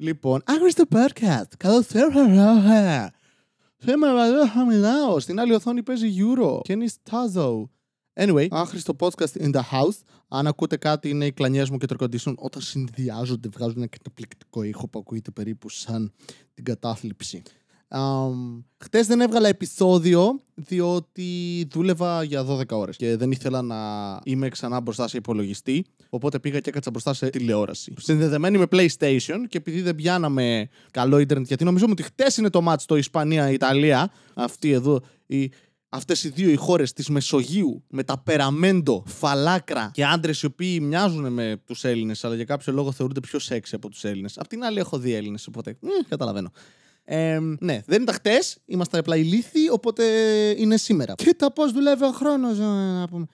Λοιπόν, άχρηστο podcast. Καλώς ήρθατε. Σήμερα εδώ χαμηλάω. Στην άλλη οθόνη παίζει Euro. Και νιστάζω. Anyway, άχρηστο podcast in the house. Αν ακούτε κάτι, είναι οι κλανιές μου και το air condition. Όταν συνδυάζονται, βγάζουν ένα καταπληκτικό ήχο που ακούγεται περίπου σαν την κατάθλιψη. Χτες δεν έβγαλα επεισόδιο, διότι δούλευα για 12 ώρες και δεν ήθελα να είμαι ξανά μπροστά σε υπολογιστή. Οπότε πήγα και έκατσα μπροστά σε τηλεόραση, συνδεδεμένη με PlayStation. Και επειδή δεν πιάναμε καλό ίντερνετ, γιατί νομίζω ότι χτες είναι το μάτς το Ισπανία-Ιταλία. Αυτή εδώ αυτές οι δύο οι χώρες της Μεσογείου, με τα περαμέντο, φαλάκρα και άντρες οι οποίοι μοιάζουν με τους Έλληνες, αλλά για κάποιο λόγο θεωρούνται πιο σεξι από τους Έλληνες. Απ' την άλλη, έχω δει Έλληνες, οπότε καταλαβαίνω. Ναι, δεν ήταν χτες, ήμασταν απλά ηλίθιοι, οπότε είναι σήμερα. Κοίτα πώς δουλεύει ο χρόνος, να πούμε.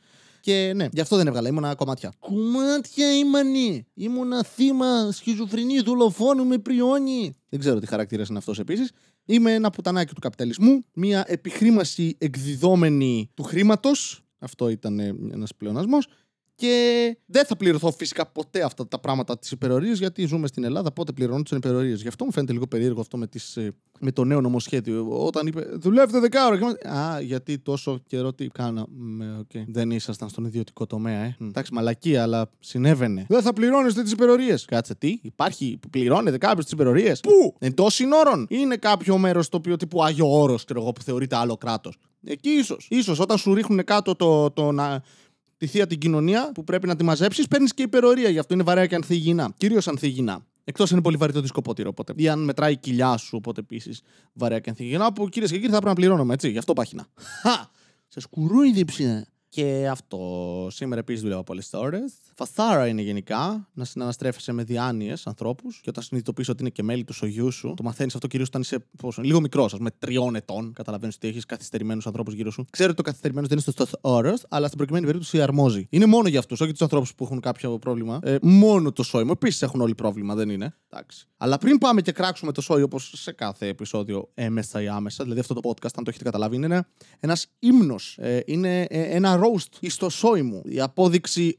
Και ναι, γι' αυτό δεν έβγαλα, ήμουνα κομμάτια. Κομμάτια ήμανι, ήμουνα θύμα σχιζοφρενή, δολοφόνου με πριόνι. Δεν ξέρω τι χαρακτήρας είναι αυτός επίσης. Είμαι ένα πουτανάκι του καπιταλισμού, μια επιχρήμαση εκδιδόμενη του χρήματος. Αυτό ήταν ένας πλεονασμός. Και δεν θα πληρωθώ φυσικά ποτέ αυτά τα πράγματα της υπερορίας, γιατί ζούμε στην Ελλάδα. Πότε πληρώνουν τις υπερορίες? Γι' αυτό μου φαίνεται λίγο περίεργο αυτό με το νέο νομοσχέδιο. Όταν είπε δουλεύετε 10 ώρες. Α, γιατί τόσο καιρό τι κάναμε? Δεν ήσασταν στον ιδιωτικό τομέα, Εντάξει, μαλακία, αλλά συνέβαινε. Δεν θα πληρώνεστε τις υπερορίες. Κάτσε, τι? Υπάρχει, πληρώνετε κάποιο τις υπερορίες? Πού? Εντός συνόρων. Είναι κάποιο μέρος το οποίο τύπου Άγιο Όρος, ξέρω εγώ, που θεωρείται άλλο κράτος. Εκεί ίσως όταν σου ρίχνουν κάτω τη θεία την κοινωνία που πρέπει να τη μαζέψεις, παίρνεις και υπερορία. Γι' αυτό είναι βαρέα και ανθυγιεινά. Κυρίως ανθυγιεινά. Εκτός είναι πολύ βαρύ το δισκοπότηρο, οπότε. Ή αν μετράει κοιλιά σου, οπότε επίσης βαρέα και ανθυγιεινά. Που κυρίες και κύριοι θα πρέπει να πληρώνουμε, έτσι. Γι' αυτό πάχινα. Σε σκουρούιδηψε. Και αυτό. Σήμερα επίσης δουλεύω πολλές ώρες. Φασάρα είναι γενικά να συναναστρέφεσαι με διάνοιες ανθρώπους. Και όταν συνειδητοποιείς ότι είναι και μέλη του σογιού σου, το μαθαίνεις αυτό κυρίως όταν είσαι λίγο μικρός, με 3 ετών. Καταλαβαίνεις ότι έχεις καθυστερημένους ανθρώπους γύρω σου. Ξέρω ότι το καθυστερημένος δεν είναι στο 8 ώρες, αλλά στην προκειμένη περίπτωση αρμόζει. Είναι μόνο για αυτούς, όχι για τους ανθρώπους που έχουν κάποιο πρόβλημα. Μόνο το σόι μου. Επίσης έχουν όλοι πρόβλημα, δεν είναι. Εντάξει. Αλλά πριν πάμε και κράξουμε το σόι, όπως σε κάθε επεισόδιο έμεσα ή άμεσα, δηλαδή αυτό το podcast, αν το έχετε καταλάβει, είναι ένας ύμνος. Είναι ένα roast στο σόι μου. Η απόδειξη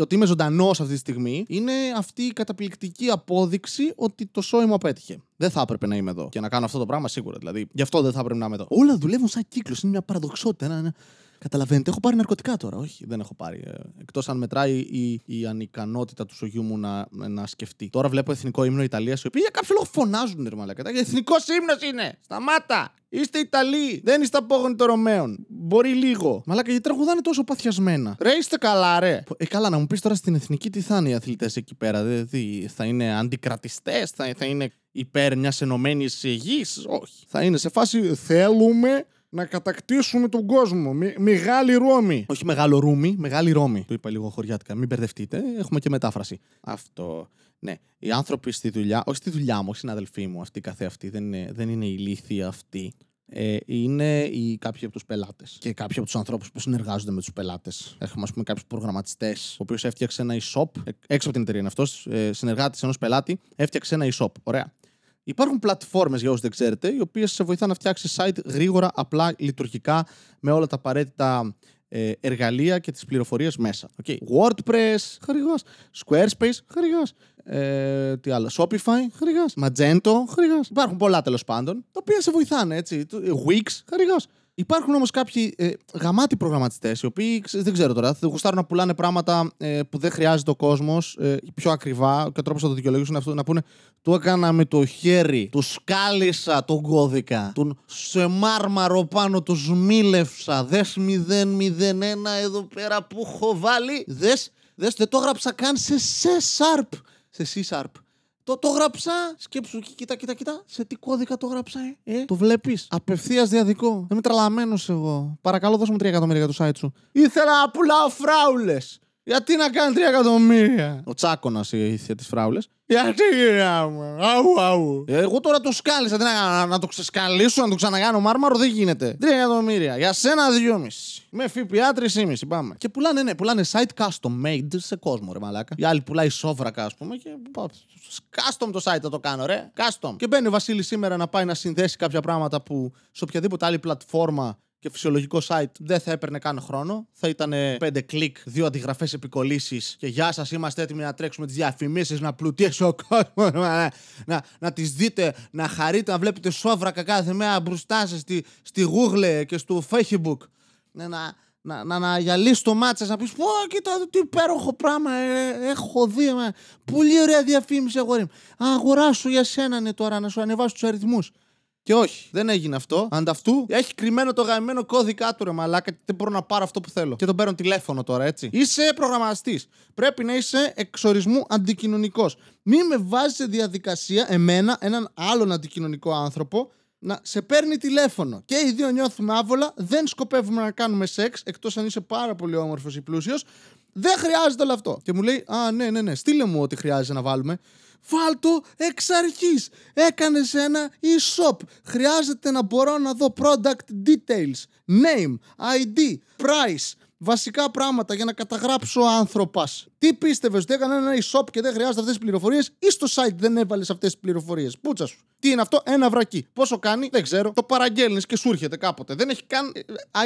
ότι είμαι ζωντανός αυτή τη στιγμή είναι αυτή η καταπληκτική απόδειξη ότι το σόι μου απέτυχε. Δεν θα έπρεπε να είμαι εδώ και να κάνω αυτό το πράγμα σίγουρα. Δηλαδή, γι' αυτό δεν θα έπρεπε να είμαι εδώ. Όλα δουλεύουν σαν κύκλος. Είναι μια παραδοξότητα. Καταλαβαίνετε, έχω πάρει ναρκωτικά τώρα? Όχι, δεν έχω πάρει. Εκτός αν μετράει η ανικανότητα του σογιού μου να σκεφτεί. Τώρα βλέπω εθνικό ύμνο Ιταλίας, οι οποίοι για κάποιο λόγο φωνάζουν νερμαλακά. Εθνικός ύμνος είναι! Σταμάτα! Είστε Ιταλοί! Δεν είστε απόγονοι των Ρωμαίων. Μπορεί λίγο. Μαλάκα, γιατί τραγουδάνε τόσο παθιασμένα? Ρε, είστε καλά, ρε! Καλά, να μου πεις τώρα στην εθνική τι θα είναι οι αθλητές εκεί πέρα. Δηλαδή, θα είναι αντικρατιστές, θα είναι υπέρ μιας ενωμένης γης? Όχι. Θα είναι σε φάση θέλουμε να κατακτήσουμε τον κόσμο. Μεγάλη Ρώμη. Όχι μεγάλο Ρούμι, μεγάλη Ρώμη. Το είπα λίγο χωριάτικα. Μην μπερδευτείτε. Έχουμε και μετάφραση. Αυτό. Ναι. Οι άνθρωποι στη δουλειά, όχι στη δουλειά μου, συναδελφοί μου, αυτοί καθεαυτοί, δεν είναι ηλίθιοι αυτοί. Είναι κάποιοι από τους πελάτες και κάποιοι από τους ανθρώπους που συνεργάζονται με τους πελάτες. Έχουμε, ας πούμε, κάποιους προγραμματιστές, ο οποίος έφτιαξε ένα e-shop. Έξω από την εταιρεία είναι αυτός. Συνεργάτης ενός πελάτη, έφτιαξε ένα e-shop. Ωραία. Υπάρχουν πλατφόρμες, για όσους δεν ξέρετε, οι οποίες σε βοηθάνε να φτιάξεις site γρήγορα, απλά, λειτουργικά, με όλα τα απαραίτητα εργαλεία και τις πληροφορίες μέσα. Okay. WordPress, χορηγός. Squarespace, χορηγός. Τι άλλο? Shopify, χορηγός. Magento, χορηγός. Υπάρχουν πολλά, τέλος πάντων, τα οποία σε βοηθάνε, έτσι. Wix, χορηγός. Υπάρχουν όμως κάποιοι γαμάτοι προγραμματιστές, οι οποίοι δεν ξέρω τώρα, θα γουστάρουν να πουλάνε πράγματα που δεν χρειάζεται ο κόσμος, πιο ακριβά, και ο τρόπος να το δικαιολογήσουν αυτό, να πούνε «Το έκανα με το χέρι, το σκάλισα τον κώδικα, τον σε μάρμαρο πάνω του σμίλευσα, δες 001 εδώ πέρα που έχω βάλει, δες δεν το έγραψα καν σε C-sharp, Το γράψα, σκέψου, κοίτα, σε τι κώδικα το γράψα, το βλέπεις? Απευθείας διαδικό. Δεν είμαι τρελαμένος εγώ. Παρακαλώ, δώσ' μου 3 εκατομμύρια για το site σου. Ήθελα να πουλάω φράουλες. Γιατί να κάνει 3 εκατομμύρια? Ο Τσάκωνας ήθελε τις φράουλες. Γιατί, αου. Εγώ τώρα το σκάλισα, τι να κάνω, να το ξεσκαλίσω, να το ξανακάνω μάρμαρο? Δεν γίνεται. 3 εκατομμύρια, για σένα 2,5. Με ΦΠΑ 3,5, πάμε. Και πουλάνε site custom made σε κόσμο, ρε μαλάκα. Οι άλλοι πουλάει σόβρακα, ας πούμε, και custom το site θα το κάνω, ρε. Custom. Και μπαίνει ο Βασίλης σήμερα να πάει να συνδέσει κάποια πράγματα που σε οποιαδήποτε άλλη πλατφόρμα και φυσιολογικό site δεν θα έπαιρνε καν χρόνο. Θα ήταν 5 κλικ, 2 αντιγραφές επικολλήσεις και γεια σας, είμαστε έτοιμοι να τρέξουμε τις διαφημίσεις, να πλουτίσει ο κόσμος, να τις δείτε, να χαρείτε, να βλέπετε σόβρακα κάθε μέρα μπροστά σας στη Google και στο Facebook. Να γυαλίσει το μάτι σας, να πεις πω κοίτα τι υπέροχο πράγμα έχω δει, πολύ ωραία διαφήμιση αγόρι μου, αγοράσου για σένα είναι τώρα, να σου ανεβάσω τους αριθμούς. Και όχι, δεν έγινε αυτό. Ανταυτού έχει κρυμμένο το γαμμένο κώδικα του, ρε μαλάκα, δεν μπορώ να πάρω αυτό που θέλω. Και τον παίρνω τηλέφωνο τώρα, έτσι. Είσαι προγραμματιστής. Πρέπει να είσαι εξορισμού αντικοινωνικός. Μην με βάζεις σε διαδικασία, εμένα, έναν άλλον αντικοινωνικό άνθρωπο, να σε παίρνει τηλέφωνο. Και οι δύο νιώθουμε άβολα, δεν σκοπεύουμε να κάνουμε σεξ, εκτός αν είσαι πάρα πολύ όμορφος ή πλούσιος. Δεν χρειάζεται όλο αυτό. Και μου λέει, α, ναι, στείλε μου ό,τι χρειάζεται να βάλουμε. Βάλτο εξ αρχής. Έκανες ένα e-shop. Χρειάζεται να μπορώ να δω product details, name, ID, price. Βασικά πράγματα για να καταγράψω άνθρωπος. Τι πίστευες ότι έκανε ένα e-shop και δεν χρειάζεται αυτές τις πληροφορίες, ή στο site δεν έβαλες αυτές τις πληροφορίες? Πούτσα σου. Τι είναι αυτό, ένα βρακί. Πόσο κάνει, δεν ξέρω. Το παραγγέλνεις και σου έρχεται κάποτε. Δεν έχει καν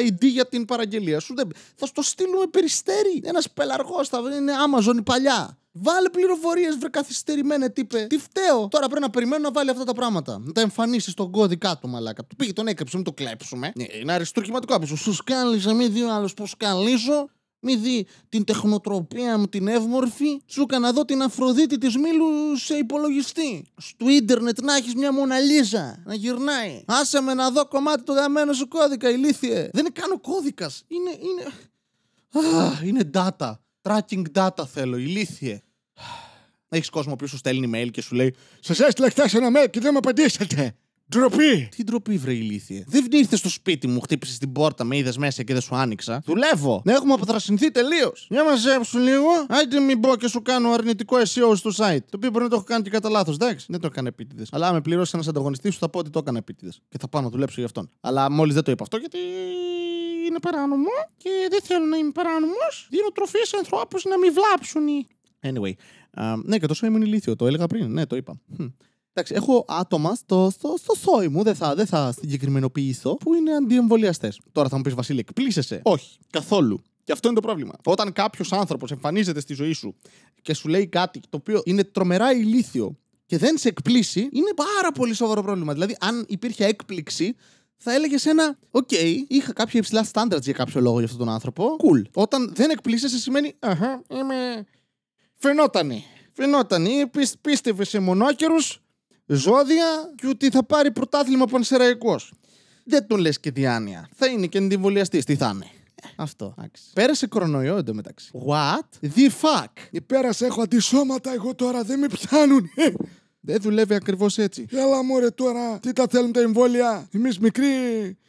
ID για την παραγγελία σου. Θα στο στείλουμε περιστέρι. Ένας πελαργός, θα είναι Amazon η παλιά. Βάλε πληροφορίες, βρε καθυστερημένε τύπε. Τι φταίω. Τώρα πρέπει να περιμένω να βάλει αυτά τα πράγματα. Να τα εμφανίσει στον κώδικα του, μαλάκα. Του πήγε, τον έκρυψε, μην το κλέψουμε. Είναι αριστούργηματικό άπεισο. Σου σκάλιζα, μη δει ο άλλος πως σκαλίζω. Μη δει την τεχνοτροπία μου την εύμορφη. Σου έκανα δω την Αφροδίτη της Μήλου σε υπολογιστή. Στο ίντερνετ να έχεις μια Μοναλίζα να γυρνάει. Άσε με να δω κομμάτι του γαμμένου σου κώδικα, ηλίθιε. Δεν είναι καν ο κώδικας. Είναι data. Tracking data θέλω, ηλίθιε. Έχεις κόσμο που σου στέλνει email και σου λέει «Σας έστειλα χτες ένα mail και δεν μου απαντήσατε. Ντροπή». Τι ντροπή, βρε ηλίθιε. Δεν ήρθες στο σπίτι μου, χτύπησες την πόρτα, με είδες μέσα και δεν σου άνοιξα. Δουλεύω. Έχουμε αποδρασινθεί τελείως. Για μαζέψου λίγο. Άντε μην μπω και σου κάνω αρνητικό SEO στο site. Το οποίο μπορεί να το έχω κάνει και κατά λάθος, εντάξει. Δεν το έκανα επίτηδες. Αλλά αν με πληρώσει ένας ανταγωνιστής σου, θα πω ότι το έκανα επίτηδες. Και θα πάω να δουλέψω για αυτόν. Αλλά μόλις δεν το είπα αυτό γιατί είναι παράνομο και δεν θέλω να είμαι παράνομος. Δίνω τροφή σε ανθρώπους να μην βλάψουν. Anyway, ναι, και το σώμα είναι ηλίθιο, το έλεγα πριν. Ναι, το είπα. Εντάξει, έχω άτομα στο σόι μου, δεν θα συγκεκριμενοποιήσω, που είναι αντιεμβολιαστές. Τώρα θα μου πεις, Βασίλη, εκπλήσεσαι? Όχι, καθόλου. Και αυτό είναι το πρόβλημα. Όταν κάποιος άνθρωπος εμφανίζεται στη ζωή σου και σου λέει κάτι το οποίο είναι τρομερά ηλίθιο και δεν σε εκπλήσει, είναι πάρα πολύ σοβαρό πρόβλημα. Δηλαδή, αν υπήρχε έκπληξη, θα έλεγες ένα «οκ, είχα κάποια υψηλά standards για κάποιο λόγο για αυτόν τον άνθρωπο, cool». Όταν δεν εκπλήσεσαι, σημαίνει είμαι... Φαινότανε, πίστευε σε μονόκερους, ζώδια και ότι θα πάρει πρωτάθλημα πανσεραϊκός. Δεν τον λες και διάνοια. Θα είναι και αντιεμβολιαστής, τι θα είναι. Αυτό. Πέρασε κορονοϊό εντωμεταξύ. What the fuck. Πέρασε, έχω αντισώματα εγώ τώρα, δεν με πιάνουν. Δεν δουλεύει ακριβώς έτσι. Έλα μωρέ τώρα, τι τα θέλουν τα εμβόλια. Εμείς μικροί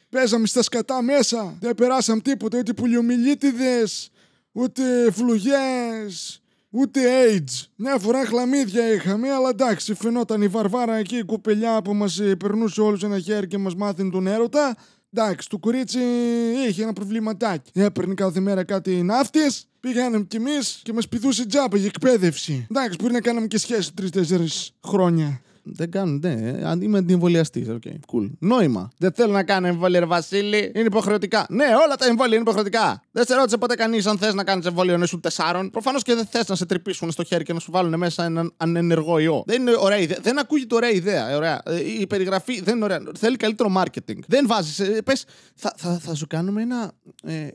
παίζαμε στα σκατά μέσα. Δεν περάσαμε τίποτα, ούτε πουλιομιλίτιδες, ούτε φλουγιές, ούτε AIDS. Μια φορά χλαμίδια είχαμε, αλλά εντάξει, φαινόταν η Βαρβάρα εκεί, η κοπελιά που μας περνούσε όλους ένα χέρι και μας μάθαινε τον έρωτα. Εντάξει, το κορίτσι είχε ένα προβληματάκι. Έπαιρνε κάθε μέρα κάτι ναύτες, πήγαμε κι εμείς και μας πηδούσε τζάμπα για εκπαίδευση. Εντάξει, μπορεί να κάναμε και σχέση 3-4 χρόνια. Δεν κάνουν, ναι. Είμαι αντιεμβολιαστής. Οκ, cool. Νόημα. Δεν θέλω να κάνω εμβόλια, ρε Βασίλη. Είναι υποχρεωτικά. Ναι, όλα τα εμβόλια είναι υποχρεωτικά. Δεν σε ρώτησε ποτέ κανείς αν θες να κάνεις εμβόλιο ενός του 4. Προφανώς και δεν θες να σε τρυπήσουν στο χέρι και να σου βάλουν μέσα έναν ανενεργό ιό. Δεν είναι ωραία ιδέα. Δεν ακούγεται ωραία ιδέα. Ωραία. Η περιγραφή δεν είναι ωραία. Θέλει καλύτερο marketing. Δεν βάζεις. Πες, θα σου κάνουμε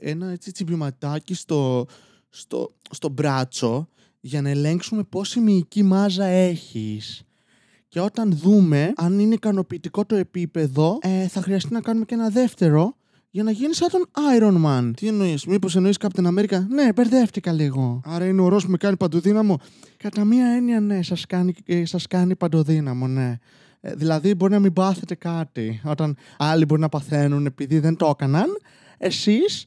ένα έτσι τσιμπηματάκι στο μπράτσο για να ελέγξουμε πόση μυϊκή μάζα έχεις. Και όταν δούμε αν είναι ικανοποιητικό το επίπεδο, θα χρειαστεί να κάνουμε και ένα δεύτερο για να γίνει σαν τον Iron Man. Τι εννοείς, μήπως εννοείς Captain America? Ναι, μπερδεύτηκα λίγο. Άρα είναι ορός που με κάνει παντοδύναμο. Κατά μία έννοια, ναι, σας κάνει παντοδύναμο, ναι. Δηλαδή μπορεί να μην πάθετε κάτι. Όταν άλλοι μπορεί να παθαίνουν επειδή δεν το έκαναν, εσείς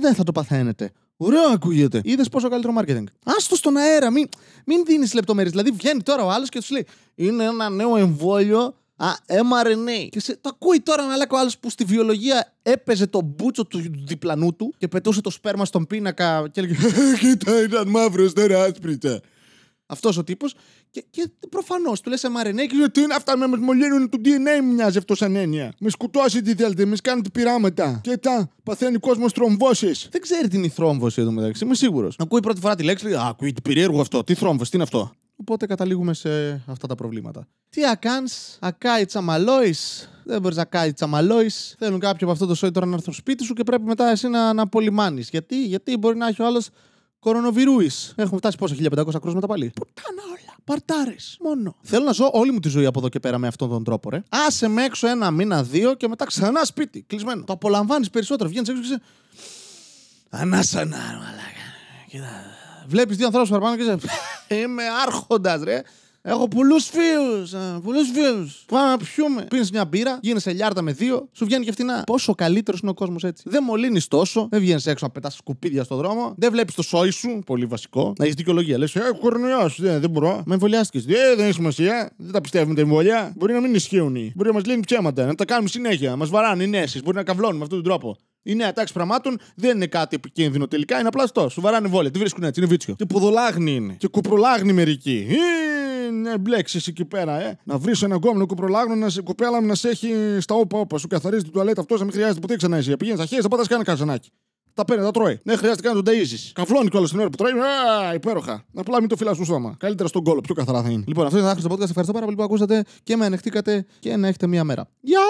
δεν θα το παθαίνετε. Ωραίο ακούγεται. Είδες πόσο καλύτερο marketing. Άστο στον αέρα, μην δίνεις λεπτομέρειες. Δηλαδή βγαίνει τώρα ο άλλος και σου λέει είναι ένα νέο εμβόλιο mRNA. Και το ακούει τώρα να λέει ο άλλος που στη βιολογία έπαιζε τον μπούτσο του διπλανού του και πετούσε το σπέρμα στον πίνακα και έλεγε κοίτα, ήταν μαύρος, δεν άσπριτσα. αυτός ο τύπος. Και προφανώς του λες mRNA και λέει τι είναι αυτά, με μολύνουν του DNA, μοιάζει αυτό σαν έννοια. Με σκουτώσει τη Δέλτα, με κάνετε πειράματα. Και τα παθαίνει κόσμος θρομβώσεις. Δεν ξέρει τι είναι η θρόμβωση εδώ μεταξύ, είμαι σίγουρος. Ακούει πρώτη φορά τη λέξη, ακούει περίεργο αυτό, τι θρόμβωση, τι είναι αυτό. Οπότε καταλήγουμε σε αυτά τα προβλήματα. Τι να κάνεις, ακάει τσαμαλόης. Δεν μπορείς να κάνει τσαμαλόης. Θέλουν κάποιοι από αυτό το σόι τώρα να έρθουν σπίτι σου και πρέπει μετά εσύ να απολυμάνεις. Γιατί μπορεί να έχει ο άλλος κορονοβιρούης. Έχουμε φτάσει πόσα 1500 κρούσματα πάλι. Πουτάνα όλα. Παρτάρες. Μόνο. Θέλω να ζω όλη μου τη ζωή από εδώ και πέρα με αυτόν τον τρόπο, ρε. Άσε με έξω ένα μήνα, δύο και μετά ξανά σπίτι. Κλεισμένο. Το απολαμβάνεις περισσότερο. Βγαίνεις έξω και σε. Ανάσανα, μαλάκα. Κοίτα. Βλέπεις δύο ανθρώπους παραπάνω και σε. Είμαι άρχοντας, ρε. Έχω πολλούς φίλους. Πάμε να πιούμε. Πίνεις μια μπύρα, γίνεσαι λιάρτα με δύο, σου βγαίνει και φτηνά. Πόσο καλύτερος είναι ο κόσμος έτσι. Δεν μολύνεις τόσο, δεν βγαίνεις έξω να πετάς σκουπίδια στον δρόμο, δεν βλέπεις το σόι σου, πολύ βασικό. Να έχεις δικαιολογία. Λες, κορονοϊός, δεν μπορώ. Με εμβολιάστηκες. Δεν έχει σημασία, δεν τα πιστεύουμε τα εμβόλια. Μπορεί να μην ισχύουν. Μπορεί να μας λένε ψέματα, να τα κάνουμε συνέχεια. Μας βαράνε οι νέσεις, μπορεί να καυλώνουμε αυτόν τον τρόπο. Η νέα τάξη πραγμάτων δεν είναι κάτι επικίνδυνο τελικά, είναι απλά αυτό. Σου βαράνε βόλια, τη βρίσκουν έτσι, είναι βίτσιο. Και ποδολάγνη είναι. Και κουπρολάγνη μερικοί. Ναι, μπλέξει εκεί πέρα, Να βρει έναν κόμμα κουπρολάγνο, να σε κοπέλα να σε έχει στα όπα. Σου καθαρίζει την τουαλέτα αυτό, να μην χρειάζεται ποτέ ξανά εσύ. Πηγαίνει στα χέρια, θα πατά κανένα καζανάκι. Τα παίρνει, τα τρώει. Δεν χρειάζεται καν να τον ταΐζεις. Καυλώνει κιόλας την ώρα που τρώει. Υπέροχα. Απλά μην το φυλάς στο σώμα. Καλύτερα στον κόλο, πιο καθαρά θα είναι. Λοιπόν, αυτό ήταν το Άχρηστο Podcast. Ευχαριστώ πάρα πολύ που ακούσατε και με ανεχτήκατε και να έχετε μία μέρα. Γεια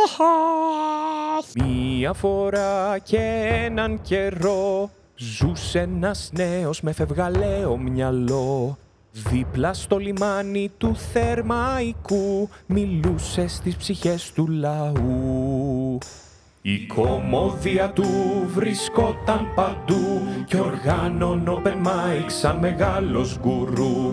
σας! Μία φορά και έναν καιρό ζούσε ένας νέος με φευγαλαίο μυαλό. Δίπλα στο λιμάνι του Θερμαϊκού μιλούσε στις ψυχές του λαού. Η κομμόδια του βρισκόταν παντού κι οργάνων open mic σαν μεγάλος γκουρού.